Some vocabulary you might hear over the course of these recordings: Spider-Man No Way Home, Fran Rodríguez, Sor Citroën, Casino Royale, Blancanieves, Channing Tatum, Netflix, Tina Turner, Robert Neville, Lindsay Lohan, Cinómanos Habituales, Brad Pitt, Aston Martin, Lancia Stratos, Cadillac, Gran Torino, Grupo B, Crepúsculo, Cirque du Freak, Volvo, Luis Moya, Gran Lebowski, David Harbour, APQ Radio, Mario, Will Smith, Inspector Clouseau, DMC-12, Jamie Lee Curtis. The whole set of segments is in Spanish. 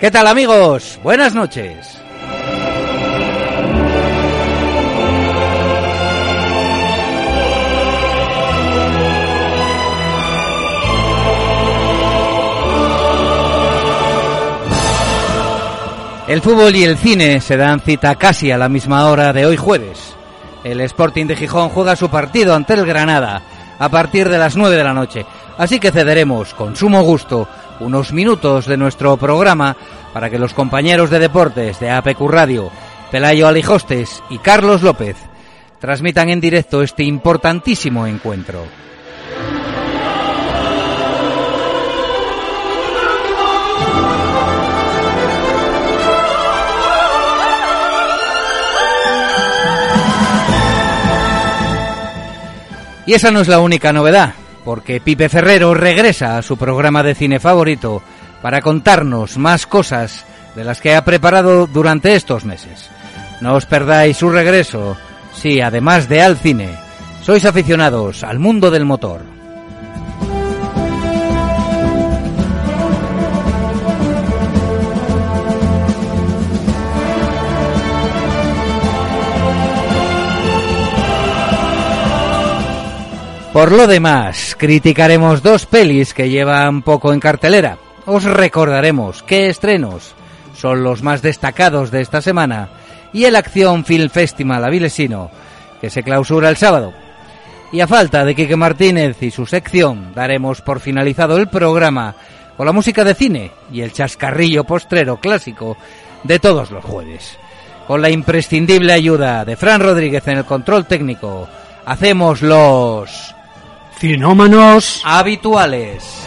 ¿Qué tal, amigos? Buenas noches. El fútbol y el cine se dan cita casi a la misma hora de hoy jueves. El Sporting de Gijón juega su partido ante el Granada a partir de las 9 de la noche. Así que cederemos con sumo gusto unos minutos de nuestro programa para que los compañeros de deportes de APQ Radio, Pelayo Alijostes y Carlos López, transmitan en directo este importantísimo encuentro. Y esa no es la única novedad, porque Pipe Ferrero regresa a su programa de cine favorito para contarnos más cosas de las que ha preparado durante estos meses. No os perdáis su regreso, si además de al cine, sois aficionados al mundo del motor. Por lo demás, criticaremos dos pelis que llevan poco en cartelera. Os recordaremos qué estrenos son los más destacados de esta semana y el Acción Film Festival avilesino, que se clausura el sábado. Y a falta de Quique Martínez y su sección, daremos por finalizado el programa con la música de cine y el chascarrillo postrero clásico de todos los jueves. Con la imprescindible ayuda de Fran Rodríguez en el control técnico, hacemos los Cinómanos Habituales.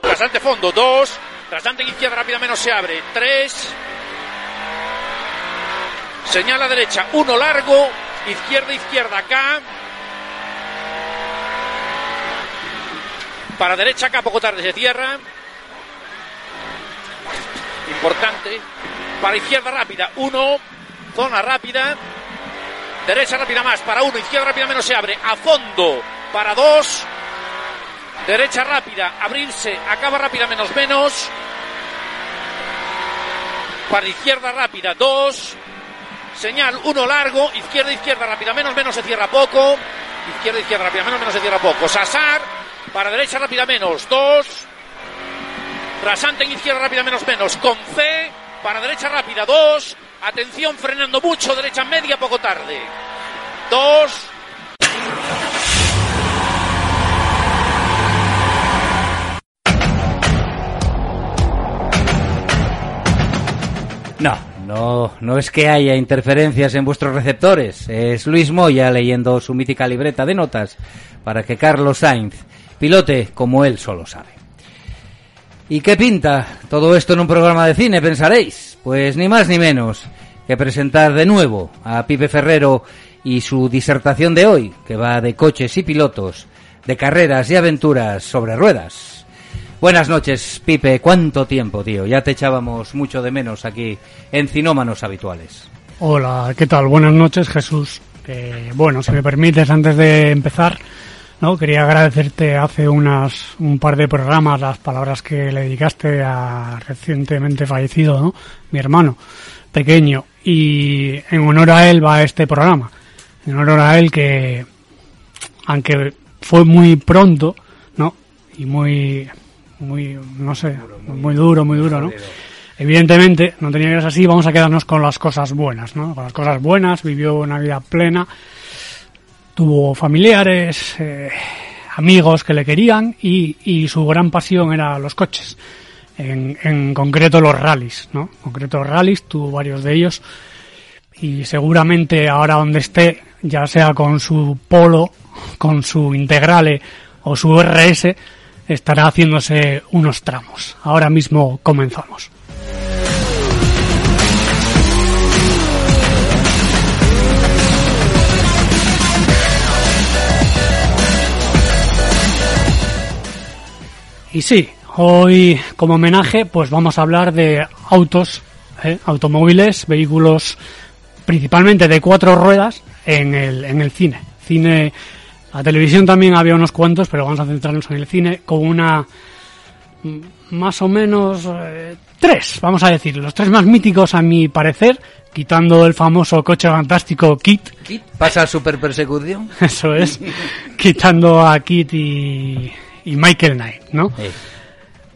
Trasante fondo, 2. Trasante en izquierda, rápida menos se abre, 3. Señala derecha, 1 largo, izquierda, izquierda, acá. Para derecha, acá, poco tarde se cierra. Importante. Para izquierda rápida, 1. Zona rápida. Derecha rápida más para 1. Izquierda rápida menos se abre. A fondo para 2. Derecha rápida. Abrirse. Acaba rápida menos. Para izquierda rápida, 2. Señal 1 largo. Izquierda rápida menos se cierra poco. Izquierda rápida menos se cierra poco. Sasar. Para derecha rápida menos. 2. Rasante en izquierda rápida menos, con C, para derecha rápida, 2, atención, frenando mucho, derecha media, poco tarde, 2. No es que haya interferencias en vuestros receptores, es Luis Moya leyendo su mítica libreta de notas para que Carlos Sainz pilote como él solo sabe. ¿Y qué pinta todo esto en un programa de cine, pensaréis? Pues ni más ni menos que presentar de nuevo a Pipe Ferrero y su disertación de hoy, que va de coches y pilotos, de carreras y aventuras sobre ruedas. Buenas noches, Pipe. ¿Cuánto tiempo, tío? Ya te echábamos mucho de menos aquí en Cinómanos Habituales. Hola, ¿qué tal? Buenas noches, Jesús. Bueno, si me permites, antes de empezar, no, quería agradecerte hace un par de programas las palabras que le dedicaste a recientemente fallecido, ¿no?, mi hermano pequeño, y en honor a él va este programa, en honor a él, que aunque fue muy pronto, ¿no?, y muy muy, no sé, muy duro, ¿no? Evidentemente, no tenía que ser así, vamos a quedarnos con las cosas buenas, ¿no? Con las cosas buenas, vivió una vida plena, tuvo familiares, amigos que le querían y su gran pasión era los coches, en concreto los rallies, ¿no? En concreto los rallies, tuvo varios de ellos y seguramente ahora donde esté, ya sea con su Polo, con su Integrale o su RS, estará haciéndose unos tramos. Ahora mismo comenzamos. Y sí, hoy como homenaje pues vamos a hablar de autos, automóviles, vehículos principalmente de cuatro ruedas en el cine. Cine, la televisión también había unos cuantos, pero vamos a centrarnos en el cine con una más o menos tres, vamos a decir, los tres más míticos a mi parecer, quitando el famoso coche fantástico Kit. Kit pasa a super persecución. Eso es, quitando a Kit y Michael Knight, ¿no? Sí.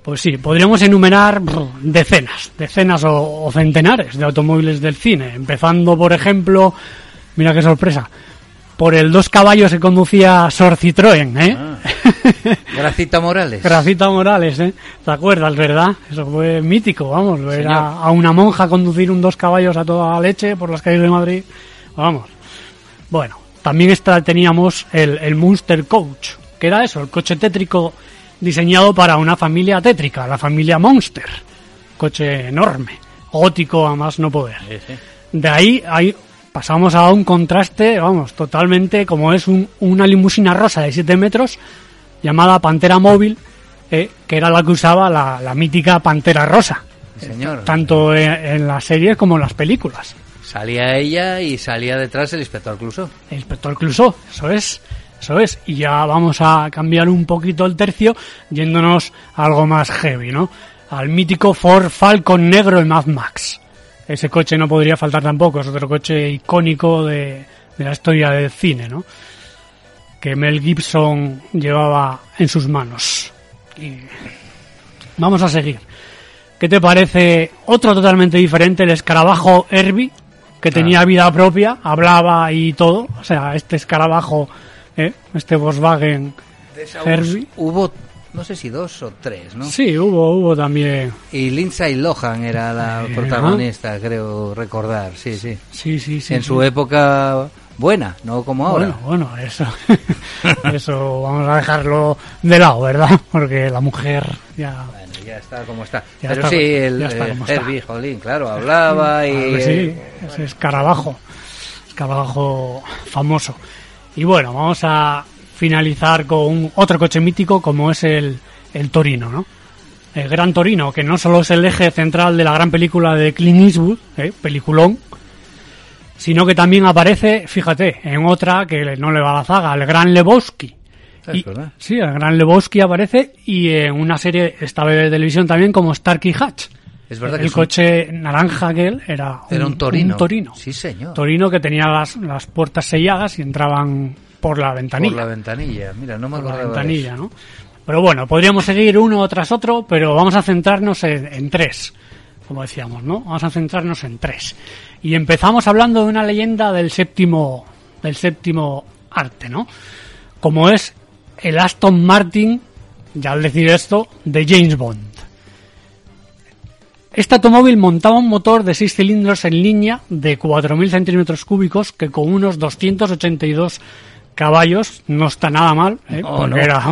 Pues sí, podríamos enumerar decenas o centenares de automóviles del cine, empezando, por ejemplo, mira qué sorpresa, por el 2 caballos que conducía Sor Citroën, ¿eh? Ah, Gracita Morales. Gracita Morales, ¿eh? ¿Te acuerdas, verdad? Eso fue mítico, vamos, ver a una monja conducir un 2 caballos a toda leche por las calles de Madrid, vamos. Bueno, también teníamos el Monster Coach, que era eso, el coche tétrico diseñado para una familia tétrica, la familia Monster, coche enorme, gótico a más no poder. Sí. De ahí pasamos a un contraste, vamos, totalmente, como es una limusina rosa de 7 metros llamada Pantera Móvil, que era la que usaba la mítica Pantera Rosa, señor, tanto en las series como en las películas. Salía ella y salía detrás el Inspector Clouseau. El Inspector Clouseau, eso es. Y ya vamos a cambiar un poquito el tercio yéndonos a algo más heavy, ¿no? Al mítico Ford Falcon negro en Mad Max. Ese coche no podría faltar tampoco, es otro coche icónico de la historia del cine, ¿no? Que Mel Gibson llevaba en sus manos. Y vamos a seguir. ¿Qué te parece otro totalmente diferente, el escarabajo Herbie, que tenía vida propia, hablaba y todo? O sea, este escarabajo, este Volkswagen Herbie. Hubo, no sé si 2 o 3, ¿no? Sí, hubo también. Y Lindsay Lohan era la protagonista, creo recordar, sí. Sí. En su época buena, no como ahora. Bueno, eso. Eso vamos a dejarlo de lado, ¿verdad? Porque la mujer ya... Bueno, ya está como está. Pero sí, el Herbie, jolín, claro, hablaba y... Sí, ese escarabajo famoso. Y bueno, vamos a finalizar con otro coche mítico como es el Torino, ¿no? El Gran Torino, que no solo es el eje central de la gran película de Clint Eastwood, peliculón, sino que también aparece, fíjate, en otra que no le va a la zaga, el Gran Lebowski. Sí, el Gran Lebowski aparece y en una serie, esta vez de televisión también, como Starsky Hutch. Es verdad que el coche naranja aquel era un Torino. Sí, señor. Torino que tenía las puertas selladas y entraban por la ventanilla. Por la ventanilla, mira, no me acuerdo. Por la ventanilla, ¿no? Pero bueno, podríamos seguir uno tras otro, pero vamos a centrarnos en tres, como decíamos, ¿no? Vamos a centrarnos en tres. Y empezamos hablando de una leyenda del séptimo arte, ¿no? Como es el Aston Martin, ya al decir esto, de James Bond. Este automóvil montaba un motor de 6 cilindros en línea de 4.000 centímetros cúbicos que con unos 282 caballos no está nada mal, porque era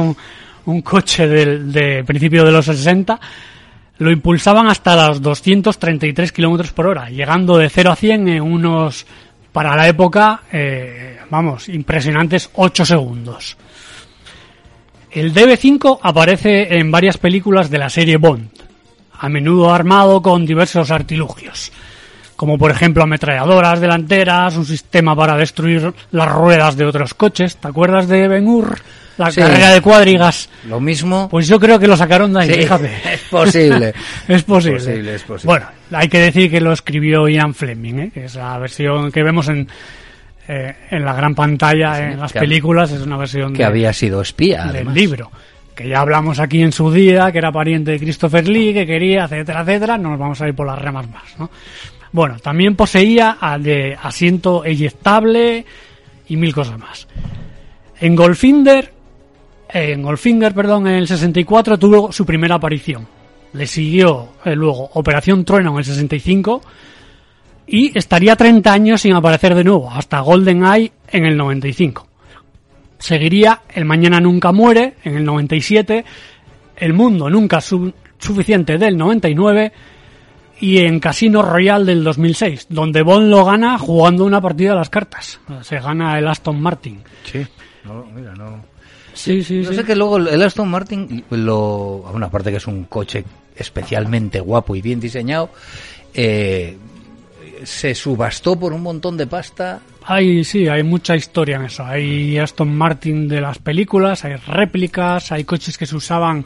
un coche de principio de los 60. Lo impulsaban hasta los 233 kilómetros por hora, llegando de 0 a 100 en unos, para la época, impresionantes 8 segundos. El DB5 aparece en varias películas de la serie Bond, a menudo armado con diversos artilugios, como por ejemplo ametralladoras delanteras, un sistema para destruir las ruedas de otros coches. ¿Te acuerdas de Ben-Hur? La carrera de cuadrigas. Lo mismo. Pues yo creo que lo sacaron de ahí, fíjate. Es posible. es posible. Bueno, hay que decir que lo escribió Ian Fleming, que es la versión que vemos en la gran pantalla, en las películas, es una versión que había sido espía, del libro. que ya hablamos aquí en su día, que era pariente de Christopher Lee, que quería, etcétera, etcétera, no nos vamos a ir por las ramas más, ¿no? Bueno, también poseía de asiento eyectable y mil cosas más. En Goldfinger, en el 64 tuvo su primera aparición. Le siguió luego Operación Trueno en el 65 y estaría 30 años sin aparecer de nuevo, hasta GoldenEye en el 95. Seguiría El Mañana Nunca Muere en el 97, El Mundo Nunca Suficiente del 99 y en Casino Royale del 2006, donde Bond lo gana jugando una partida a las cartas. Se gana el Aston Martin. Sí, no, mira, no. Sí. Sé que luego el Aston Martin, aparte que es un coche especialmente guapo y bien diseñado, se subastó por un montón de pasta. Hay mucha historia en eso. Hay Aston Martin de las películas, hay réplicas, hay coches que se usaban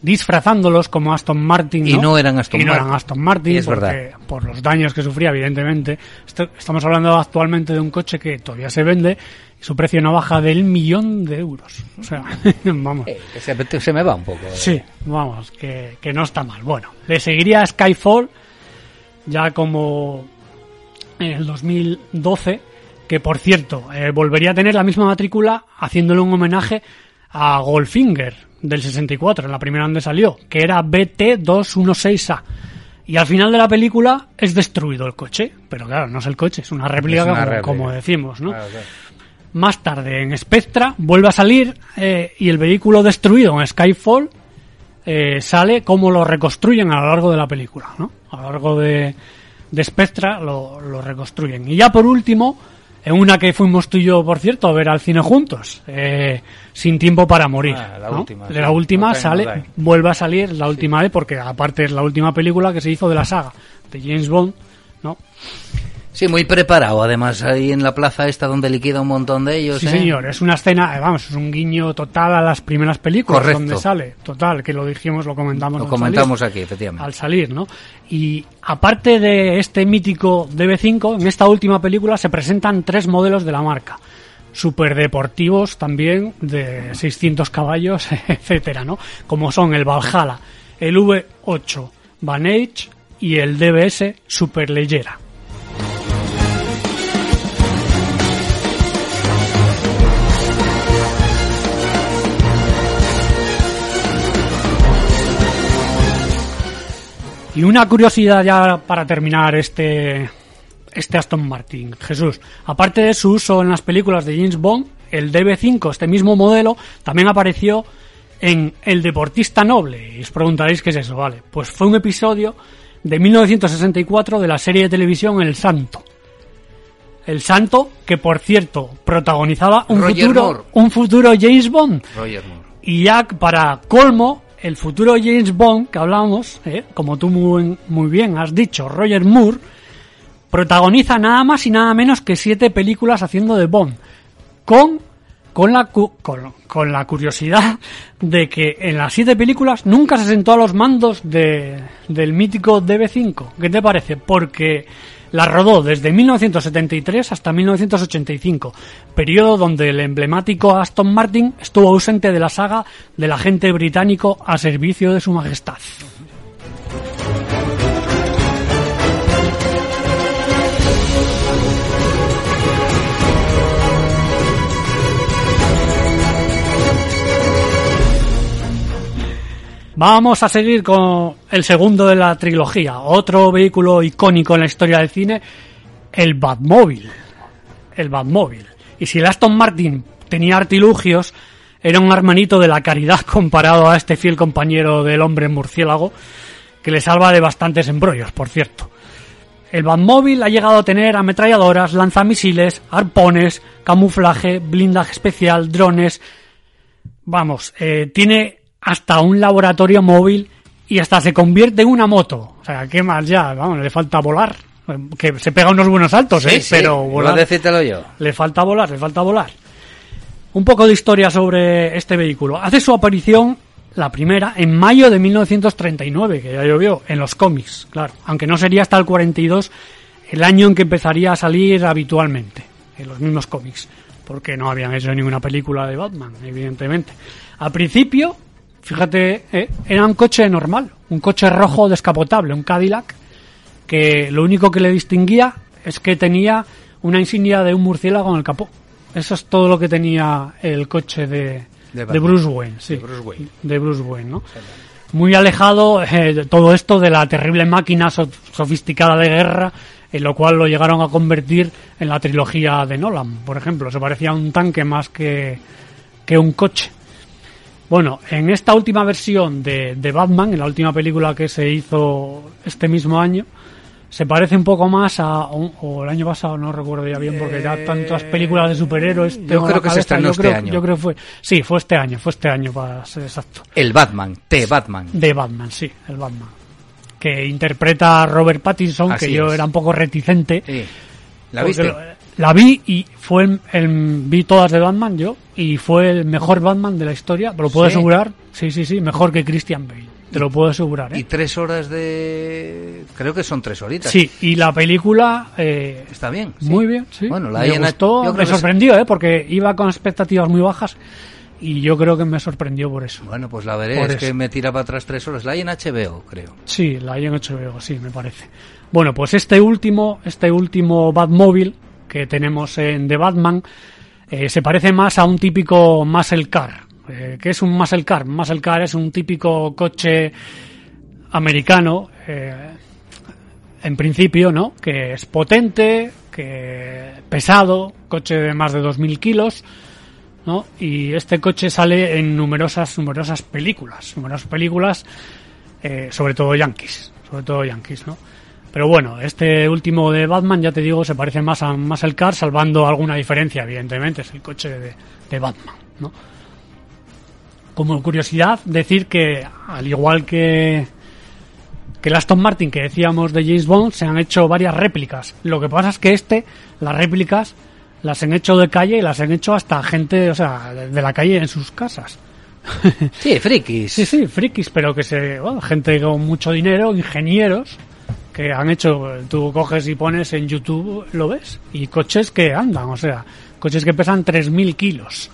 disfrazándolos como Aston Martin, ¿no? Y no eran Aston Martin. Es porque, verdad, por los daños que sufría, evidentemente. Estamos hablando actualmente de un coche que todavía se vende y su precio no baja del €1.000.000. O sea, vamos. Se me va un poco. Sí, vamos, que no está mal. Bueno, le seguiría Skyfall, ya como en el 2012, que por cierto, volvería a tener la misma matrícula haciéndole un homenaje a Goldfinger del 64, en la primera donde salió, que era BT216A. Y al final de la película es destruido el coche, pero claro, no es el coche, es una réplica, como decimos, ¿no? Claro. Más tarde en Spectra vuelve a salir y el vehículo destruido en Skyfall sale como lo reconstruyen a lo largo de la película, ¿no? A lo largo de Spectra lo reconstruyen. Y ya por último, en una que fuimos tú y yo, por cierto, a ver al cine juntos, Sin Tiempo para Morir. Vuelve a salir la última, porque aparte es la última película que se hizo de la saga de James Bond, ¿no? Sí, muy preparado, además, ahí en la plaza esta donde liquida un montón de ellos. Sí, señor, es una escena, es un guiño total a las primeras películas. Correcto. Donde sale, total, que lo dijimos, lo comentamos aquí, efectivamente. Al salir, ¿no? Y aparte de este mítico DB5, en esta última película se presentan 3 modelos de la marca. Superdeportivos también, de 600 caballos, etcétera, ¿no? Como son el Valhalla, el V8 Vantage y el DBS Superleggera. Y una curiosidad ya para terminar este Aston Martin, Jesús. Aparte de su uso en las películas de James Bond, el DB5, este mismo modelo, también apareció en El Deportista Noble. Y os preguntaréis qué es eso, ¿vale? Pues fue un episodio de 1964 de la serie de televisión El Santo. El Santo, que por cierto, protagonizaba un futuro James Bond. Roger Moore. Y ya para colmo, el futuro James Bond que hablábamos, como tú muy bien has dicho, Roger Moore, protagoniza nada más y nada menos que 7 películas haciendo de Bond, con la curiosidad de que en las 7 películas nunca se sentó a los mandos del mítico DB5. ¿Qué te parece? Porque la rodó desde 1973 hasta 1985, periodo donde el emblemático Aston Martin estuvo ausente de la saga del agente británico a servicio de su majestad. Vamos a seguir con el segundo de la trilogía, otro vehículo icónico en la historia del cine, el Batmóvil. Y si el Aston Martin tenía artilugios, era un hermanito de la caridad comparado a este fiel compañero del hombre murciélago, que le salva de bastantes embrollos, por cierto. El Batmóvil ha llegado a tener ametralladoras, lanzamisiles, arpones, camuflaje, blindaje especial, drones. Tiene hasta un laboratorio móvil y hasta se convierte en una moto. O sea, ¿qué más ya? Le falta volar. Que se pega unos buenos saltos, sí, pero volar. No, decírtelo yo. Le falta volar. Un poco de historia sobre este vehículo. Hace su aparición, la primera, en mayo de 1939, que ya llovió, en los cómics, claro. Aunque no sería hasta el 42, el año en que empezaría a salir habitualmente, en los mismos cómics. Porque no habían hecho ninguna película de Batman, evidentemente. Al principio Fíjate, era un coche normal, un coche rojo descapotable, un Cadillac, que lo único que le distinguía es que tenía una insignia de un murciélago en el capó. Eso es todo lo que tenía el coche de Bruce Wayne, sí, de Bruce Wayne, ¿no? Muy alejado de todo esto de la terrible máquina sofisticada de guerra, en lo cual lo llegaron a convertir en la trilogía de Nolan, por ejemplo. Se parecía a un tanque más que un coche. Bueno, en esta última versión de Batman, en la última película que se hizo este mismo año, se parece un poco más a... o el año pasado, no recuerdo ya bien, porque ya tantas películas de superhéroes... Yo creo que se estrenó este año. Yo creo que fue... Sí, fue este año, para ser exacto. El Batman, The Batman. The Batman, sí, el Batman. Que interpreta a Robert Pattinson, así que yo era un poco reticente. Sí. ¿La viste? La vi y fue vi todas de Batman yo, y fue el mejor Batman de la historia, te lo puedo asegurar. Sí, mejor que Christian Bale, te lo puedo asegurar, ¿eh? Y 3 horas de... creo que son 3 horitas. Sí, y la película... está bien. Sí. Muy bien, sí. Bueno, me gustó, me sorprendió, porque iba con expectativas muy bajas y yo creo que me sorprendió por eso. Bueno, pues la veré, que me tiraba atrás 3 horas. La hay en HBO, creo. Sí, la hay en HBO, sí, me parece. Bueno, pues este último Batmóvil que tenemos en The Batman se parece más a un típico muscle car. ¿Qué es un muscle car? Un muscle car es un típico coche americano, en principio, ¿no? Que es potente, que pesado, coche de más de 2.000 kilos, ¿no? Y este coche sale en numerosas películas, sobre todo yankees, ¿no? Pero bueno, este último de Batman, ya te digo, se parece más a Muscle Car, salvando alguna diferencia, evidentemente. Es el coche de Batman, ¿no? Como curiosidad, decir que, al igual que el Aston Martin que decíamos de James Bond, se han hecho varias réplicas. Lo que pasa es que las réplicas las han hecho de calle y las han hecho hasta gente, o sea, de la calle en sus casas. Sí, frikis. Sí, frikis, pero gente con mucho dinero, ingenieros... que han hecho, tú coges y pones en YouTube, lo ves, y coches que andan, o sea, coches que pesan 3.000 kilos,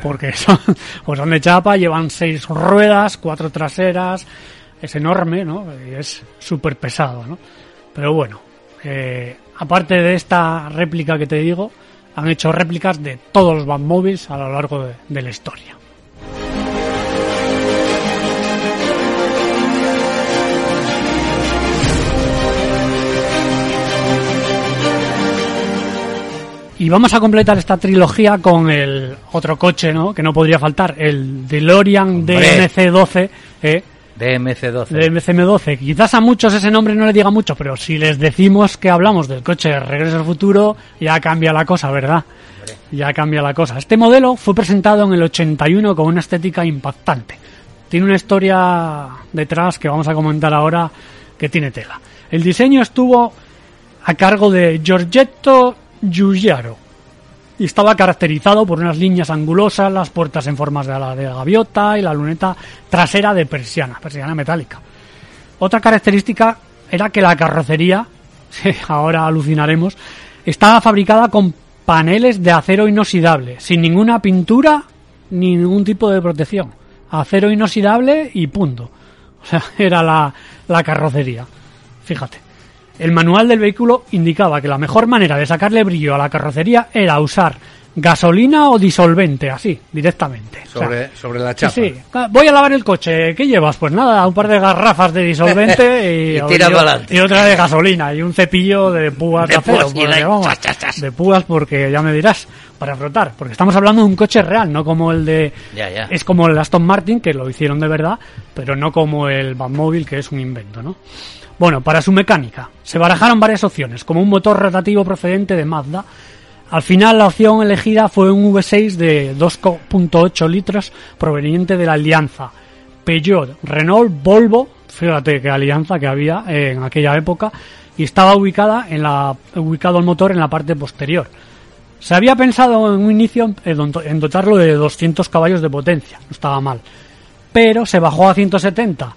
porque son de chapa, llevan 6 ruedas, 4 traseras, es enorme, ¿no? Y es súper pesado, ¿no? Pero bueno, aparte de esta réplica que te digo, han hecho réplicas de todos los Batmóviles a lo largo de la historia. Y vamos a completar esta trilogía con el otro coche, ¿no? Que no podría faltar, el DeLorean DMC-12. DMC-12. Quizás a muchos ese nombre no le diga mucho, pero si les decimos que hablamos del coche de Regreso al Futuro, ya cambia la cosa, ¿verdad? Hombre. Ya cambia la cosa. Este modelo fue presentado en el 81 con una estética impactante. Tiene una historia detrás que vamos a comentar ahora que tiene tela. El diseño estuvo a cargo de Giorgetto Giugiaro y estaba caracterizado por unas líneas angulosas, las puertas en formas de ala de gaviota y la luneta trasera de persiana metálica. Otra característica era que la carrocería, ahora alucinaremos, estaba fabricada con paneles de acero inoxidable, sin ninguna pintura ni ningún tipo de protección. Acero inoxidable y punto. O sea, era la carrocería. Fíjate. El manual del vehículo indicaba que la mejor manera de sacarle brillo a la carrocería era usar gasolina o disolvente, así, directamente. Sobre la chapa. Sí, voy a lavar el coche. ¿Qué llevas? Pues nada, un par de garrafas de disolvente y tira para adelante. Y otra de gasolina y un cepillo de púas de acero. De púas, porque ya me dirás, para frotar. Porque estamos hablando de un coche real, no como el de... Ya. Es como el Aston Martin, que lo hicieron de verdad, pero no como el Batmóvil, que es un invento, ¿no? Bueno, para su mecánica, se barajaron varias opciones, como un motor rotativo procedente de Mazda. Al final, la opción elegida fue un V6 de 2.8 litros proveniente de la alianza Peugeot, Renault, Volvo, fíjate qué alianza que había en aquella época, y estaba ubicado el motor en la parte posterior. Se había pensado en un inicio en dotarlo de 200 caballos de potencia, no estaba mal, pero se bajó a 170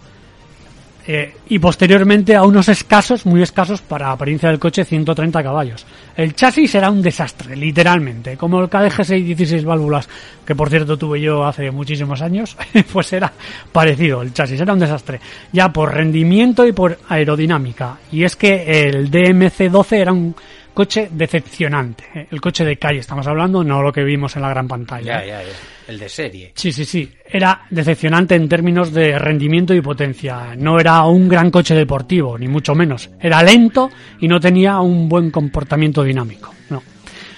y posteriormente a unos escasos, muy escasos para apariencia del coche, 130 caballos. El chasis era un desastre, literalmente, como el KDG6 16 válvulas, que por cierto tuve yo hace muchísimos años, pues era parecido, el chasis era un desastre, ya por rendimiento y por aerodinámica. Y es que el DMC-12 era un coche decepcionante, el coche de calle estamos hablando, no lo que vimos en la gran pantalla. Ya. El de serie. Sí, era decepcionante en términos de rendimiento y potencia, no era un gran coche deportivo, ni mucho menos, era lento y no tenía un buen comportamiento dinámico, no.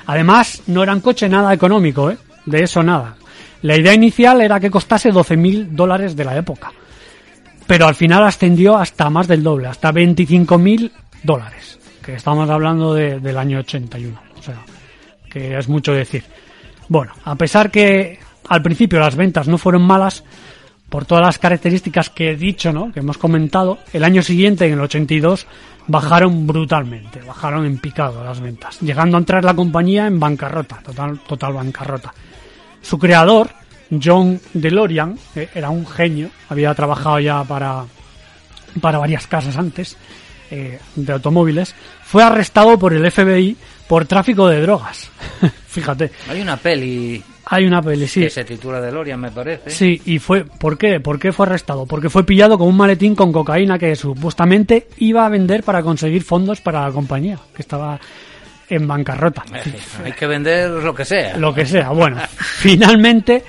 Además, no era un coche nada económico, de eso nada. La idea inicial era que costase $12,000 de la época, pero al final ascendió hasta más del doble, hasta $25,000. Que estamos hablando del año 81, o sea, que es mucho decir. Bueno, a pesar que al principio las ventas no fueron malas, por todas las características que he dicho, ¿no?, que hemos comentado, el año siguiente, en el 82, bajaron brutalmente, bajaron en picado las ventas, llegando a entrar la compañía en bancarrota, total bancarrota. Su creador, John DeLorean, era un genio, había trabajado ya para varias casas antes, de automóviles, fue arrestado por el FBI por tráfico de drogas. Fíjate. Hay una peli, sí. Que se titula DeLorean, me parece. Sí, y fue... ¿Por qué? ¿Por qué fue arrestado? Porque fue pillado con un maletín con cocaína que supuestamente iba a vender para conseguir fondos para la compañía, que estaba en bancarrota. Hay que vender lo que sea. Lo que sea, bueno. Finalmente...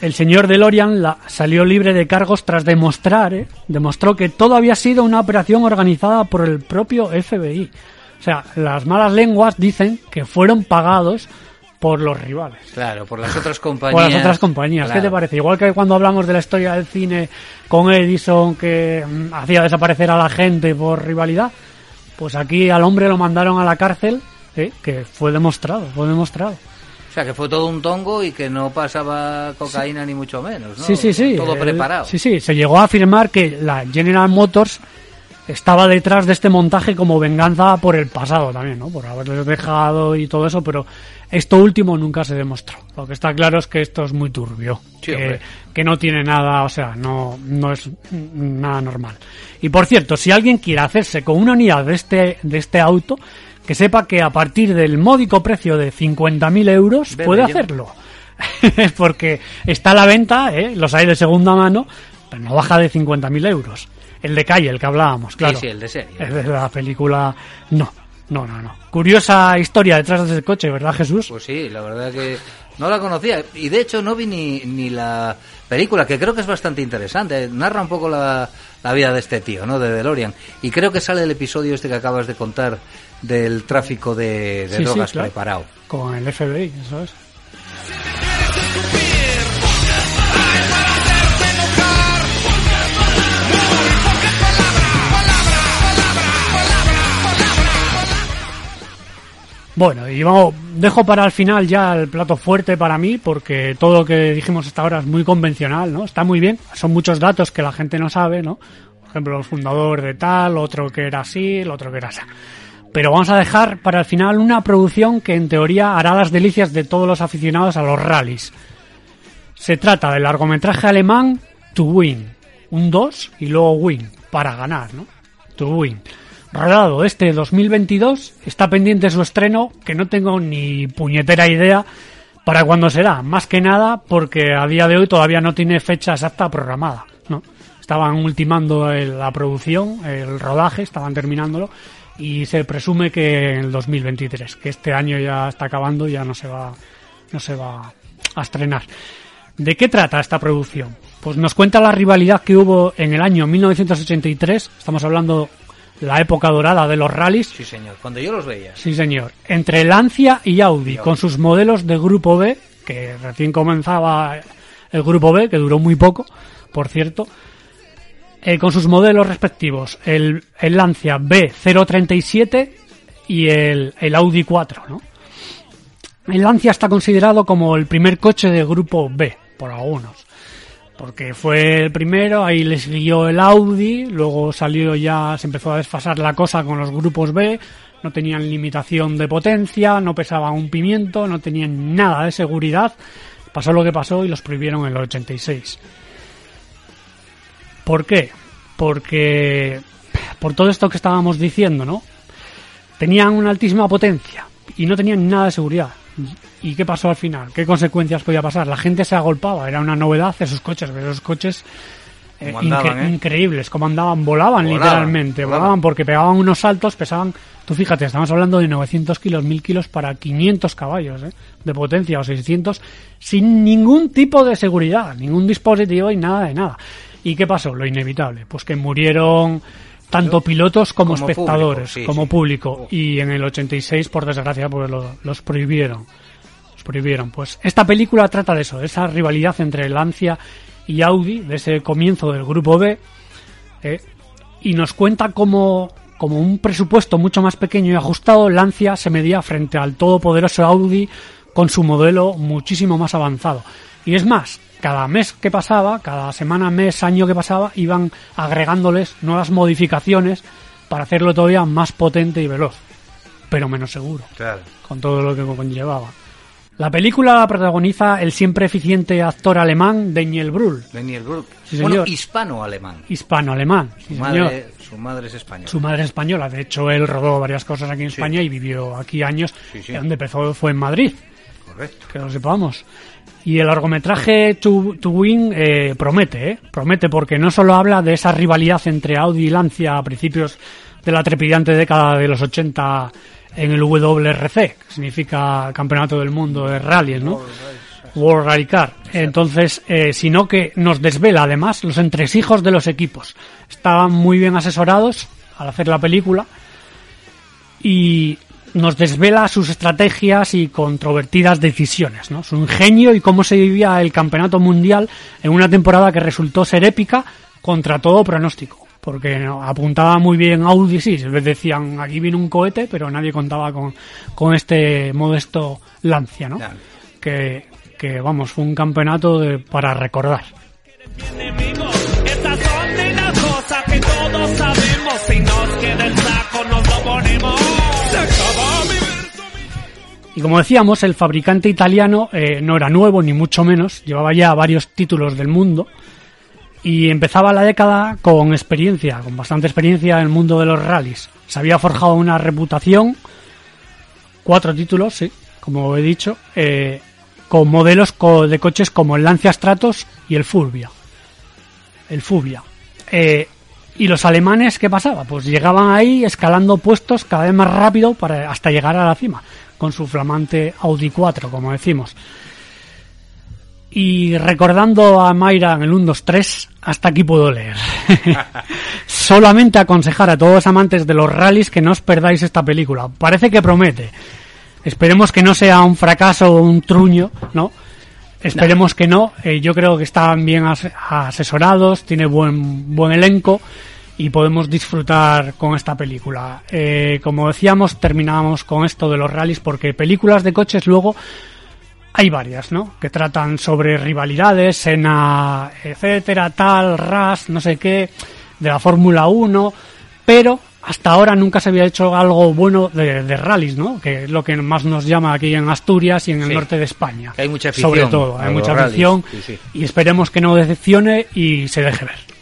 El señor DeLorean salió libre de cargos tras demostró que todo había sido una operación organizada por el propio FBI. O sea, las malas lenguas dicen que fueron pagados por los rivales. Claro, por las otras compañías. Por las otras compañías, claro. ¿Qué te parece? Igual que cuando hablamos de la historia del cine con Edison, que hacía desaparecer a la gente por rivalidad, pues aquí al hombre lo mandaron a la cárcel, que fue demostrado. O sea, que fue todo un tongo y que no pasaba cocaína, sí, ni mucho menos, ¿no? Sí. Todo preparado. Sí, se llegó a afirmar que la General Motors estaba detrás de este montaje como venganza por el pasado también, ¿no? Por haberles dejado y todo eso, pero esto último nunca se demostró. Lo que está claro es que esto es muy turbio, sí, que no tiene nada, o sea, no es nada normal. Y por cierto, si alguien quiere hacerse con una unidad de este auto, que sepa que a partir del módico precio de 50.000 euros puede hacerlo. Porque está a la venta, los hay de segunda mano, pero no baja de 50.000 euros. El de calle, el que hablábamos, claro. Sí, el de serie. El de la película, no. Curiosa historia detrás de ese coche, ¿verdad, Jesús? Pues sí, la verdad que no la conocía. Y de hecho no vi ni la película, que creo que es bastante interesante. Narra un poco la vida de este tío, ¿no?, de DeLorean. Y creo que sale el episodio este que acabas de contar del tráfico de drogas, sí, claro, preparado. Con el FBI, eso es. Bueno, y vamos, dejo para el final ya el plato fuerte para mí, porque todo lo que dijimos hasta ahora es muy convencional, ¿no? Está muy bien, son muchos datos que la gente no sabe, ¿no? Por ejemplo, el fundador de tal, otro que era así, el otro que era así. Pero vamos a dejar para el final una producción que en teoría hará las delicias de todos los aficionados a los rallies. Se trata del largometraje alemán To Win, un 2 y luego Win, para ganar, ¿no? To Win. Rodado este 2022, está pendiente su estreno, que no tengo ni puñetera idea para cuándo será, más que nada porque a día de hoy todavía no tiene fecha exacta programada, ¿no? Estaban ultimando la producción, el rodaje, estaban terminándolo, y se presume que en el 2023, que este año ya está acabando, ya no se va a estrenar. ¿De qué trata esta producción? Pues nos cuenta la rivalidad que hubo en el año 1983, estamos hablando la época dorada de los rallies. Sí, señor, cuando yo los veía. Sí, señor. Entre Lancia y Audi, con sus modelos de Grupo B, que recién comenzaba el Grupo B, que duró muy poco, por cierto, con sus modelos respectivos, el Lancia B037 y el Audi 4, ¿no? El Lancia está considerado como el primer coche de Grupo B, por algunos, porque fue el primero, ahí le siguió el Audi, luego salió ya, se empezó a desfasar la cosa con los grupos B, no tenían limitación de potencia, no pesaban un pimiento, no tenían nada de seguridad, pasó lo que pasó y los prohibieron en el 86. ¿Por qué? porque por todo esto que estábamos diciendo, ¿no? Tenían una altísima potencia y no tenían nada de seguridad. ¿Y qué pasó al final? ¿Qué consecuencias podía pasar? La gente se agolpaba, era una novedad esos coches increíbles, como andaban, volaban literalmente, porque pegaban unos saltos, pesaban, tú fíjate, estamos hablando de 900 kilos, 1000 kilos para 500 caballos de potencia o 600, sin ningún tipo de seguridad, ningún dispositivo y nada de nada. ¿Y qué pasó? Lo inevitable, pues que murieron tanto pilotos como espectadores, público. Y en el 86, por desgracia, pues los prohibieron. Pues esta película trata de eso, de esa rivalidad entre Lancia y Audi, de ese comienzo del Grupo B, y nos cuenta como un presupuesto mucho más pequeño y ajustado, Lancia se medía frente al todopoderoso Audi con su modelo muchísimo más avanzado. Y es más, cada mes que pasaba, cada semana, mes, año que pasaba, iban agregándoles nuevas modificaciones para hacerlo todavía más potente y veloz, pero menos seguro, claro, con todo lo que conllevaba. La película la protagoniza el siempre eficiente actor alemán Daniel Brühl. Sí, bueno, hispano-alemán. Sí, su madre es española. De hecho, él rodó varias cosas aquí en España y vivió aquí años. Donde empezó fue en Madrid. Correcto. Que lo sepamos. Y el largometraje To Win promete, porque no solo habla de esa rivalidad entre Audi y Lancia a principios de la trepidante década de los 80 en el WRC, que significa Campeonato del Mundo de Rallys, ¿no? World Rally Car. Entonces, sino que nos desvela además los entresijos de los equipos. Estaban muy bien asesorados al hacer la película y nos desvela sus estrategias y controvertidas decisiones, ¿no? Su ingenio y cómo se vivía el Campeonato Mundial en una temporada que resultó ser épica contra todo pronóstico. Porque no, apuntaba muy bien Audi, sí, decían, aquí viene un cohete, pero nadie contaba con este modesto Lancia, ¿no? Claro. Que vamos, fue un campeonato para recordar. Estas son de las cosas que todos sabemos, si nos queda el saco nos lo ponemos. Se acabó mi verso, Y como decíamos, el fabricante italiano no era nuevo, ni mucho menos, llevaba ya varios títulos del mundo. Y empezaba la década con bastante experiencia en el mundo de los rallies. Se había forjado una reputación, 4 títulos, como he dicho, con modelos de coches como el Lancia Stratos y el Fulvia. Y los alemanes, ¿qué pasaba? Pues llegaban ahí escalando puestos cada vez más rápido hasta llegar a la cima, con su flamante Audi 4, como decimos. Y recordando a Mayra en el 1, 2, 3, hasta aquí puedo leer. Solamente aconsejar a todos los amantes de los rallies que no os perdáis esta película. Parece que promete. Esperemos que no sea un fracaso o un truño, ¿no? Esperemos que no. Yo creo que están bien asesorados, tiene buen elenco y podemos disfrutar con esta película. Como decíamos, terminábamos con esto de los rallies porque películas de coches luego hay varias, ¿no? Que tratan sobre rivalidades, Senna, etcétera, tal, Ras, no sé qué, de la Fórmula 1, pero hasta ahora nunca se había hecho algo bueno de rallies, ¿no? Que es lo que más nos llama aquí en Asturias y en el norte de España. Hay mucha afición. Sobre todo, hay mucha afición y esperemos que no decepcione y se deje ver.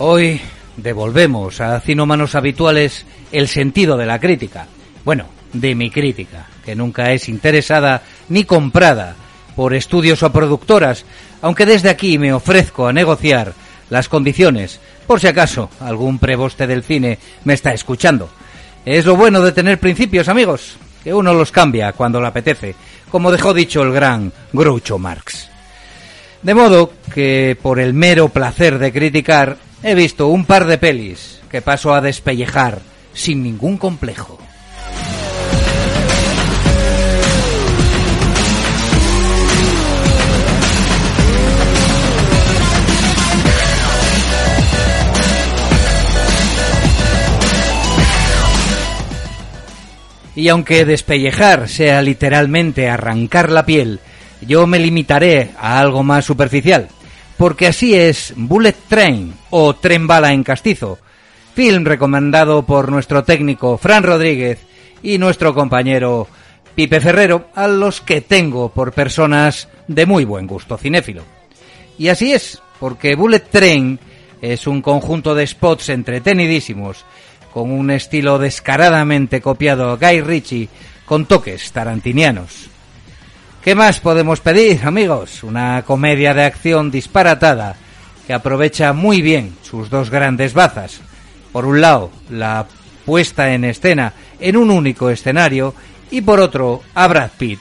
Hoy devolvemos a Cinómanos Habituales el sentido de la crítica. Bueno, de mi crítica, que nunca es interesada ni comprada por estudios o productoras, aunque desde aquí me ofrezco a negociar las condiciones, por si acaso algún preboste del cine me está escuchando. Es lo bueno de tener principios, amigos, que uno los cambia cuando le apetece, como dejó dicho el gran Groucho Marx. De modo que, por el mero placer de criticar, he visto un par de pelis que paso a despellejar sin ningún complejo. Y aunque despellejar sea literalmente arrancar la piel, yo me limitaré a algo más superficial, porque así es Bullet Train, o Tren Bala en castizo, film recomendado por nuestro técnico Fran Rodríguez y nuestro compañero Pipe Ferrero, a los que tengo por personas de muy buen gusto cinéfilo. Y así es, porque Bullet Train es un conjunto de spots entretenidísimos, con un estilo descaradamente copiado a Guy Ritchie, con toques tarantinianos. ¿Qué más podemos pedir, amigos? Una comedia de acción disparatada que aprovecha muy bien sus dos grandes bazas. Por un lado, la puesta en escena en un único escenario, y por otro, a Brad Pitt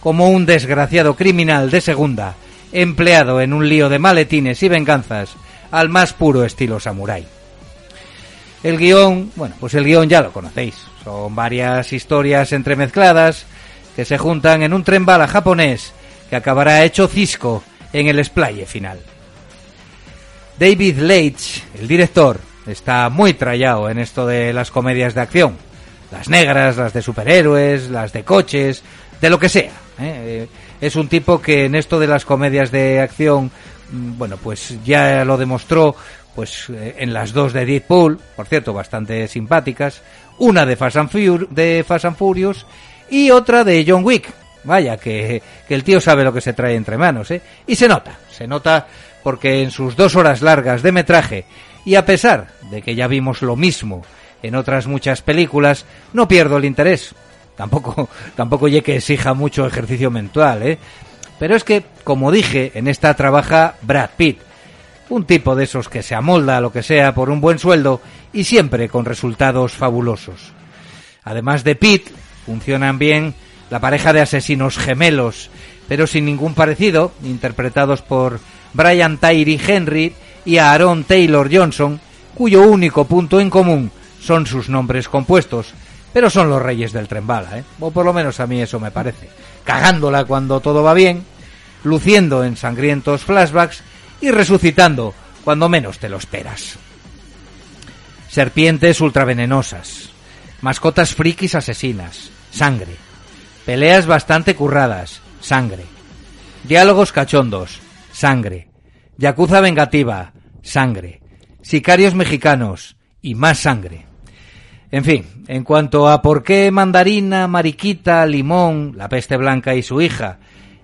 como un desgraciado criminal de segunda, empleado en un lío de maletines y venganzas al más puro estilo samurái. El guión, el guión ya lo conocéis. Son varias historias entremezcladas que se juntan en un tren bala japonés que acabará hecho cisco en el esplaye final. David Leitch, el director, está muy trallado en esto de las comedias de acción. Las negras, las de superhéroes, las de coches, de lo que sea, ¿eh? Es un tipo que en esto de las comedias de acción, ya lo demostró en las dos de Deadpool, por cierto, bastante simpáticas, una de Fast and Furious y otra de John Wick. Vaya, que el tío sabe lo que se trae entre manos, ¿eh? Y se nota porque en sus 2 horas largas de metraje, y a pesar de que ya vimos lo mismo en otras muchas películas, no pierdo el interés. Tampoco ya que exija mucho ejercicio mental, ¿eh? Pero es que, como dije, en esta trabaja Brad Pitt, un tipo de esos que se amolda a lo que sea por un buen sueldo y siempre con resultados fabulosos. Además de Pitt, funcionan bien la pareja de asesinos gemelos, pero sin ningún parecido, interpretados por Brian Tyree Henry y Aaron Taylor Johnson, cuyo único punto en común son sus nombres compuestos, pero son los reyes del tren bala, ¿eh? O por lo menos a mí eso me parece. Cagándola cuando todo va bien, luciendo en sangrientos flashbacks y resucitando cuando menos te lo esperas. Serpientes ultravenenosas, mascotas frikis asesinas, sangre, peleas bastante curradas, sangre, diálogos cachondos, sangre, yakuza vengativa, sangre, sicarios mexicanos y más sangre. En fin, en cuanto a por qué Mandarina, Mariquita, Limón, la peste blanca y su hija,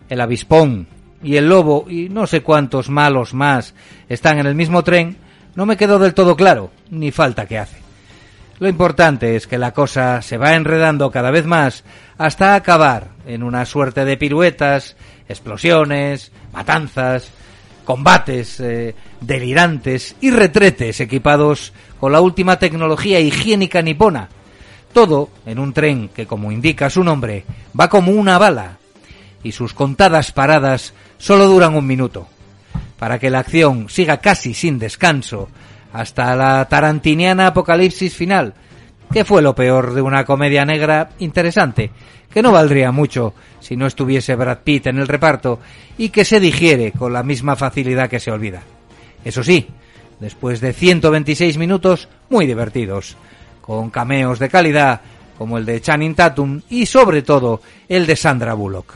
el avispón y el lobo y no sé cuántos malos más están en el mismo tren, no me quedó del todo claro, ni falta que hace. Lo importante es que la cosa se va enredando cada vez más hasta acabar en una suerte de piruetas, explosiones, matanzas, combates delirantes y retretes equipados con la última tecnología higiénica nipona. Todo en un tren que, como indica su nombre, va como una bala, y sus contadas paradas solo duran 1 minuto, para que la acción siga casi sin descanso hasta la tarantiniana apocalipsis final, que fue lo peor de una comedia negra interesante, que no valdría mucho si no estuviese Brad Pitt en el reparto y que se digiere con la misma facilidad que se olvida. Eso sí, después de 126 minutos muy divertidos, con cameos de calidad como el de Channing Tatum y sobre todo el de Sandra Bullock.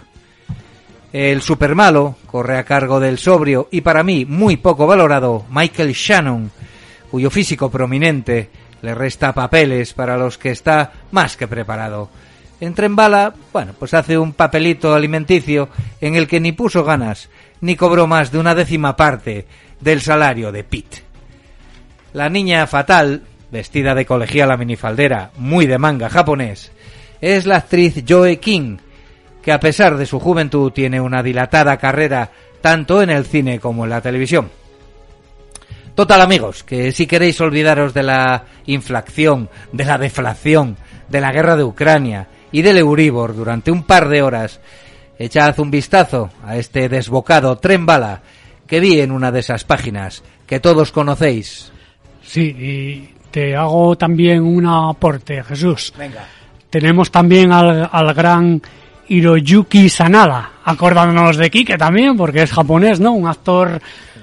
El supermalo corre a cargo del sobrio y para mí muy poco valorado Michael Shannon, cuyo físico prominente le resta papeles para los que está más que preparado. En Tren Bala, hace un papelito alimenticio en el que ni puso ganas ni cobró más de 1/10 parte del salario de Pitt. La niña fatal, vestida de colegiala minifaldera, muy de manga japonés, es la actriz Joe King, que a pesar de su juventud tiene una dilatada carrera tanto en el cine como en la televisión. Total, amigos, que si queréis olvidaros de la inflación, de la deflación, de la guerra de Ucrania y del Euribor durante un par de horas, echad un vistazo a este desbocado Tren Bala que vi en una de esas páginas que todos conocéis. Sí, y te hago también un aporte, Jesús. Venga. Tenemos también al gran Hiroyuki Sanada, acordándonos de Kike también, porque es japonés, ¿no? Un actor,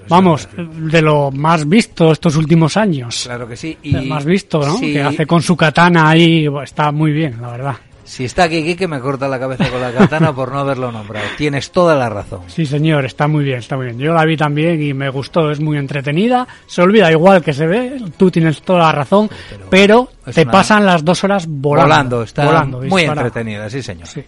vamos, de lo más visto estos últimos años. Claro que sí. Y el más visto, ¿no? Sí. Que hace con su katana ahí, está muy bien, la verdad. Si está aquí Kike, me corta la cabeza con la katana por no haberlo nombrado. Tienes toda la razón. Sí, señor, está muy bien, está muy bien. Yo la vi también y me gustó, es muy entretenida. Se olvida igual que se ve, tú tienes toda la razón, pero te pasan las 2 horas volando. Está volando, muy entretenida, sí, señor. Sí.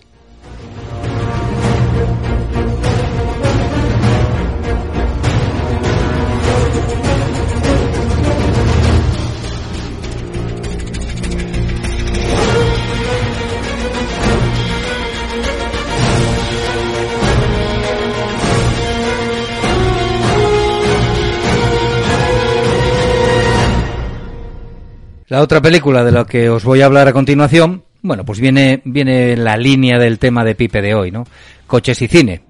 La otra película de la que os voy a hablar a continuación, bueno, pues viene en la línea del tema de Pipe de hoy, ¿no? Coches y cine.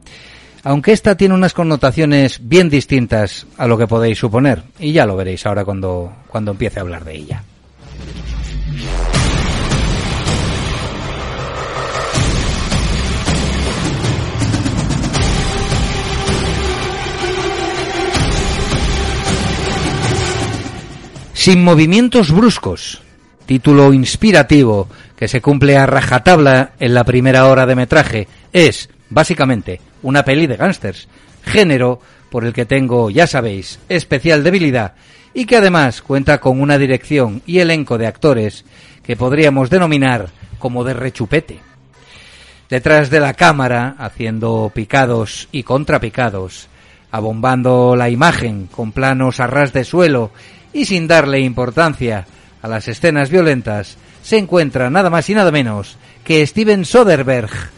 Aunque esta tiene unas connotaciones bien distintas a lo que podéis suponer, y ya lo veréis ahora cuando empiece a hablar de ella. Sin movimientos bruscos, título inspirativo que se cumple a rajatabla en la primera hora de metraje, es, básicamente, una peli de gángsters, género por el que tengo, ya sabéis, especial debilidad y que además cuenta con una dirección y elenco de actores que podríamos denominar como de rechupete. Detrás de la cámara, haciendo picados y contrapicados, abombando la imagen con planos a ras de suelo y sin darle importancia a las escenas violentas, se encuentra nada más y nada menos que Steven Soderbergh,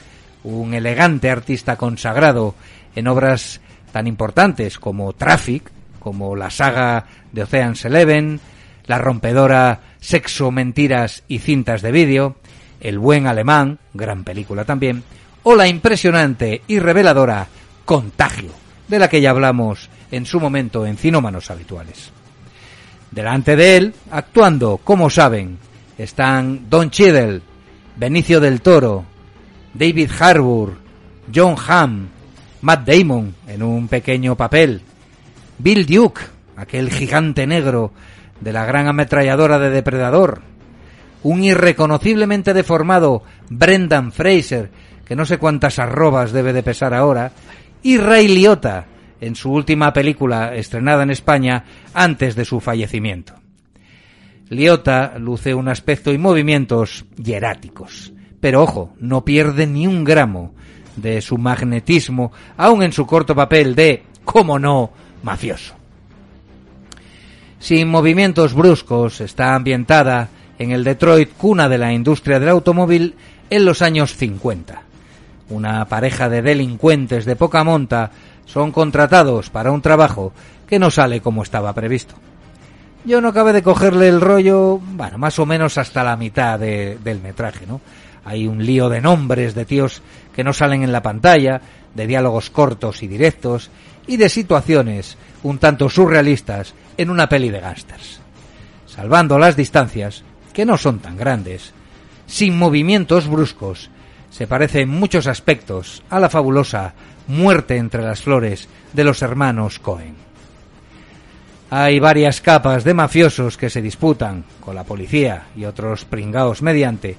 un elegante artista consagrado en obras tan importantes como Traffic, como la saga de Ocean's 11, la rompedora Sexo, mentiras y cintas de vídeo, El buen alemán, gran película también, o la impresionante y reveladora Contagio, de la que ya hablamos en su momento en Cinómanos Habituales. Delante de él, actuando, como saben, están Don Cheadle, Benicio del Toro, David Harbour, John Hamm, Matt Damon en un pequeño papel, Bill Duke, aquel gigante negro de la gran ametralladora de Depredador, un irreconociblemente deformado Brendan Fraser, que no sé cuántas arrobas debe de pesar ahora, y Ray Liotta, en su última película estrenada en España antes de su fallecimiento. Liotta luce un aspecto y movimientos hieráticos, pero ojo, no pierde ni un gramo de su magnetismo, aun en su corto papel de, cómo no, mafioso. Sin movimientos bruscos, está ambientada en el Detroit, cuna de la industria del automóvil, en los años 50. Una pareja de delincuentes de poca monta son contratados para un trabajo que no sale como estaba previsto. Yo no acabé de cogerle el rollo, bueno, más o menos hasta la mitad del metraje, ¿no? Hay un lío de nombres, de tíos que no salen en la pantalla, de diálogos cortos y directos, y de situaciones un tanto surrealistas en una peli de gángsters. Salvando las distancias, que no son tan grandes, sin movimientos bruscos, se parece en muchos aspectos a la fabulosa Muerte entre las flores de los hermanos Coen. Hay varias capas de mafiosos que se disputan, con la policía y otros pringaos mediante,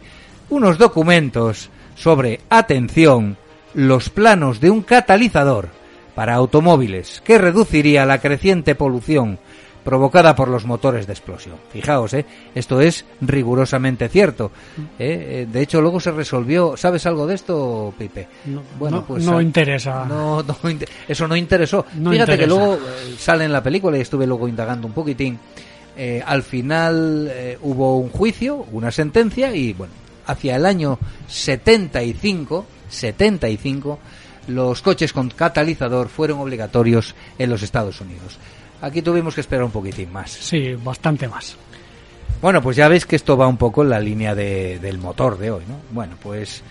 unos documentos sobre, atención, los planos de un catalizador para automóviles que reduciría la creciente polución provocada por los motores de explosión. Fijaos, esto es rigurosamente cierto. De hecho, luego se resolvió. ¿Sabes algo de esto, Pipe? No, bueno, no, pues no interesa. Eso no interesó. No. Fíjate, interesa. Que luego sale en la película, y estuve luego indagando un poquitín. Al final hubo un juicio, una sentencia, y bueno, hacia el año 75, los coches con catalizador fueron obligatorios en los Estados Unidos. Aquí tuvimos que esperar un poquitín más. Sí, bastante más. Bueno, pues ya veis que esto va un poco en la línea del motor de hoy, ¿no? Bueno, pues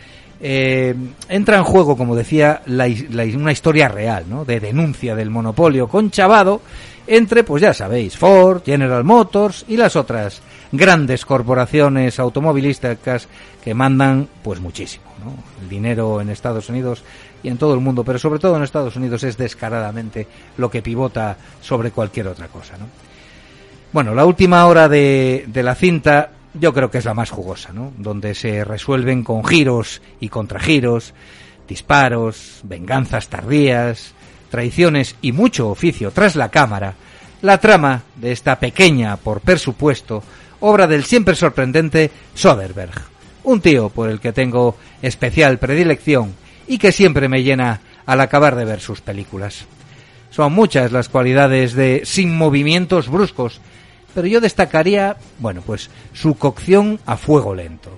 entra en juego, como decía, una historia real, ¿no? De denuncia del monopolio conchavado entre, pues ya sabéis, Ford, General Motors y las otras grandes corporaciones automovilísticas que mandan, pues muchísimo, ¿no? El dinero en Estados Unidos y en todo el mundo, pero sobre todo en Estados Unidos es descaradamente lo que pivota sobre cualquier otra cosa, ¿no? Bueno, la última hora de la cinta yo creo que es la más jugosa, ¿no? Donde se resuelven con giros y contragiros, disparos, venganzas tardías, traiciones y mucho oficio tras la cámara, la trama de esta pequeña, por presupuesto, obra del siempre sorprendente Soderbergh. Un tío por el que tengo especial predilección y que siempre me llena al acabar de ver sus películas. Son muchas las cualidades de Sin movimientos bruscos, pero yo destacaría, bueno, pues su cocción a fuego lento,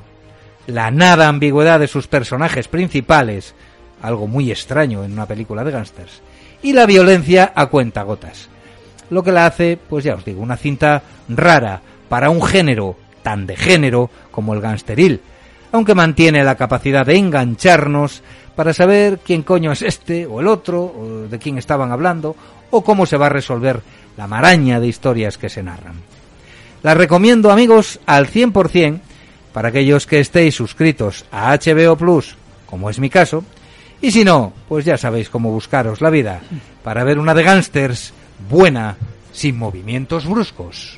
la nada ambigüedad de sus personajes principales, algo muy extraño en una película de gángsters, y la violencia a cuentagotas. Lo que la hace, pues ya os digo, una cinta rara para un género tan de género como el gangsteril, aunque mantiene la capacidad de engancharnos para saber quién coño es este o el otro, o de quién estaban hablando, o cómo se va a resolver la maraña de historias que se narran. La recomiendo, amigos, al 100% para aquellos que estéis suscritos a HBO Plus, como es mi caso, y si no, pues ya sabéis cómo buscaros la vida para ver una de gángsters buena, sin movimientos bruscos.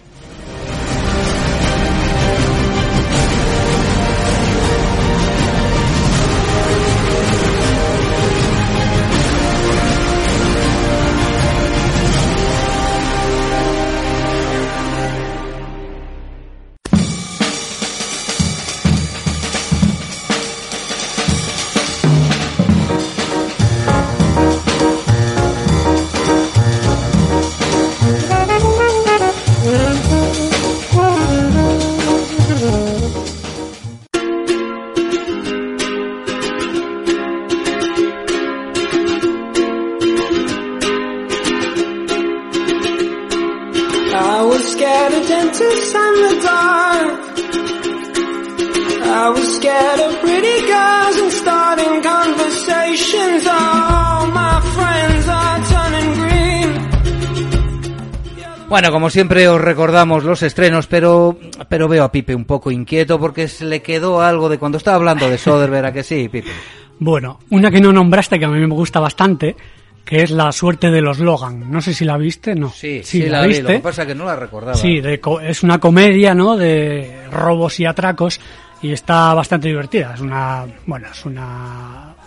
Bueno, como siempre os recordamos los estrenos, pero veo a Pipe un poco inquieto porque se le quedó algo de cuando estaba hablando de Soderbergh, ¿a que sí, Pipe? Bueno, una que no nombraste que a mí me gusta bastante, que es La suerte de los Logan. No sé si la viste, ¿no? Sí, la viste. Lo que pasa es que no la recordaba. Sí, es una comedia, ¿no?, de robos y atracos y está bastante divertida. Es una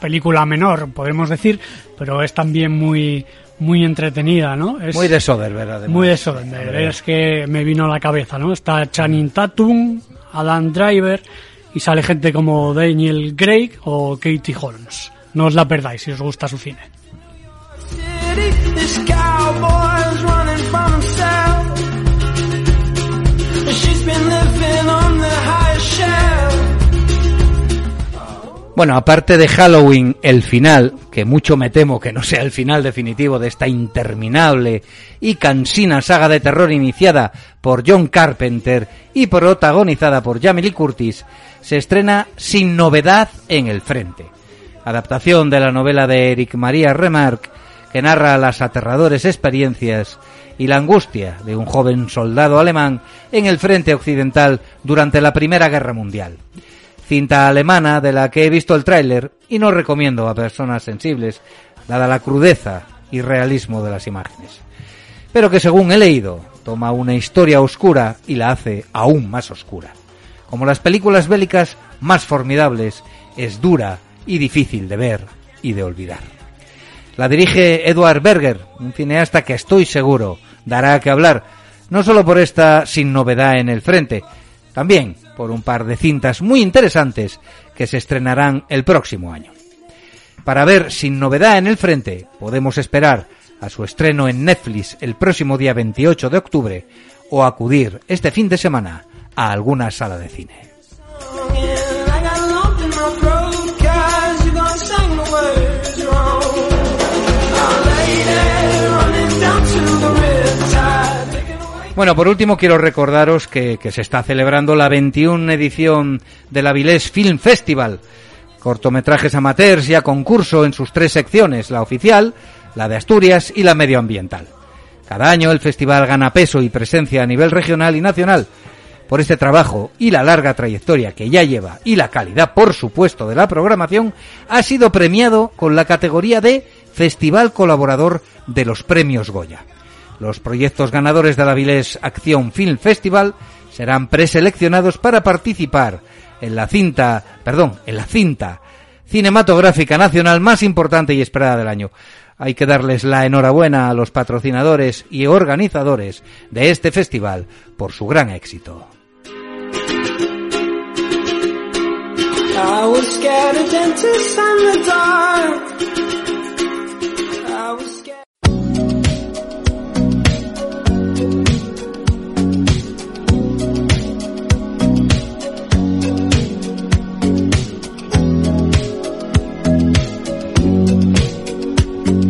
película menor, podemos decir, pero es también muy entretenida, ¿no? Muy de Soderbergh, además. Muy de Soderbergh, es que me vino a la cabeza, ¿no? Está Channing Tatum, Adam Driver y sale gente como Daniel Craig o Katie Holmes. No os la perdáis si os gusta su cine. Bueno, aparte de Halloween, el final, que mucho me temo que no sea el final definitivo de esta interminable y cansina saga de terror iniciada por John Carpenter y protagonizada por Jamie Lee Curtis, se estrena Sin novedad en el frente, adaptación de la novela de Eric María Remarque, que narra las aterradores experiencias y la angustia de un joven soldado alemán en el frente occidental durante la Primera Guerra Mundial. Cinta alemana de la que he visto el tráiler y no recomiendo a personas sensibles, dada la crudeza y realismo de las imágenes. Pero que, según he leído, toma una historia oscura y la hace aún más oscura. Como las películas bélicas más formidables, es dura y difícil de ver y de olvidar. La dirige Edward Berger, un cineasta que estoy seguro dará que hablar, no solo por esta Sin novedad en el frente, también por un par de cintas muy interesantes que se estrenarán el próximo año. Para ver Sin novedad en el frente, podemos esperar a su estreno en Netflix el próximo día 28 de octubre o acudir este fin de semana a alguna sala de cine. Bueno, por último quiero recordaros que se está celebrando la 21ª edición del Avilés Film Festival. Cortometrajes amateurs y a concurso en sus tres secciones, la oficial, la de Asturias y la medioambiental. Cada año el festival gana peso y presencia a nivel regional y nacional. Por este trabajo y la larga trayectoria que ya lleva y la calidad, por supuesto, de la programación, ha sido premiado con la categoría de Festival Colaborador de los Premios Goya. Los proyectos ganadores del Avilés Acción Film Festival serán preseleccionados para participar en la cinta cinematográfica nacional más importante y esperada del año. Hay que darles la enhorabuena a los patrocinadores y organizadores de este festival por su gran éxito.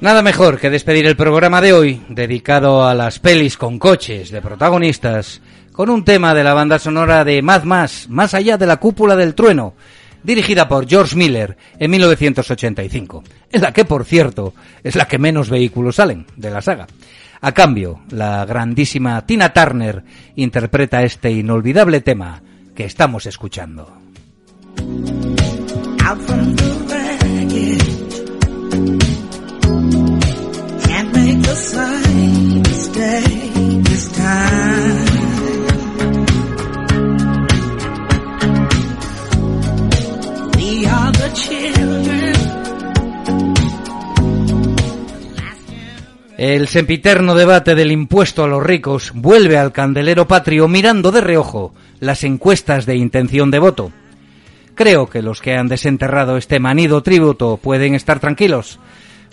Nada mejor que despedir el programa de hoy, dedicado a las pelis con coches de protagonistas, con un tema de la banda sonora de Más allá de la cúpula del trueno, dirigida por George Miller en 1985, en la que, por cierto, es la que menos vehículos salen de la saga. A cambio, la grandísima Tina Turner interpreta este inolvidable tema que estamos escuchando. The same mistake this time. We are the children. El sempiterno debate del impuesto a los ricos vuelve al candelero patrio mirando de reojo las encuestas de intención de voto. Creo que los que han desenterrado este manido tributo pueden estar tranquilos.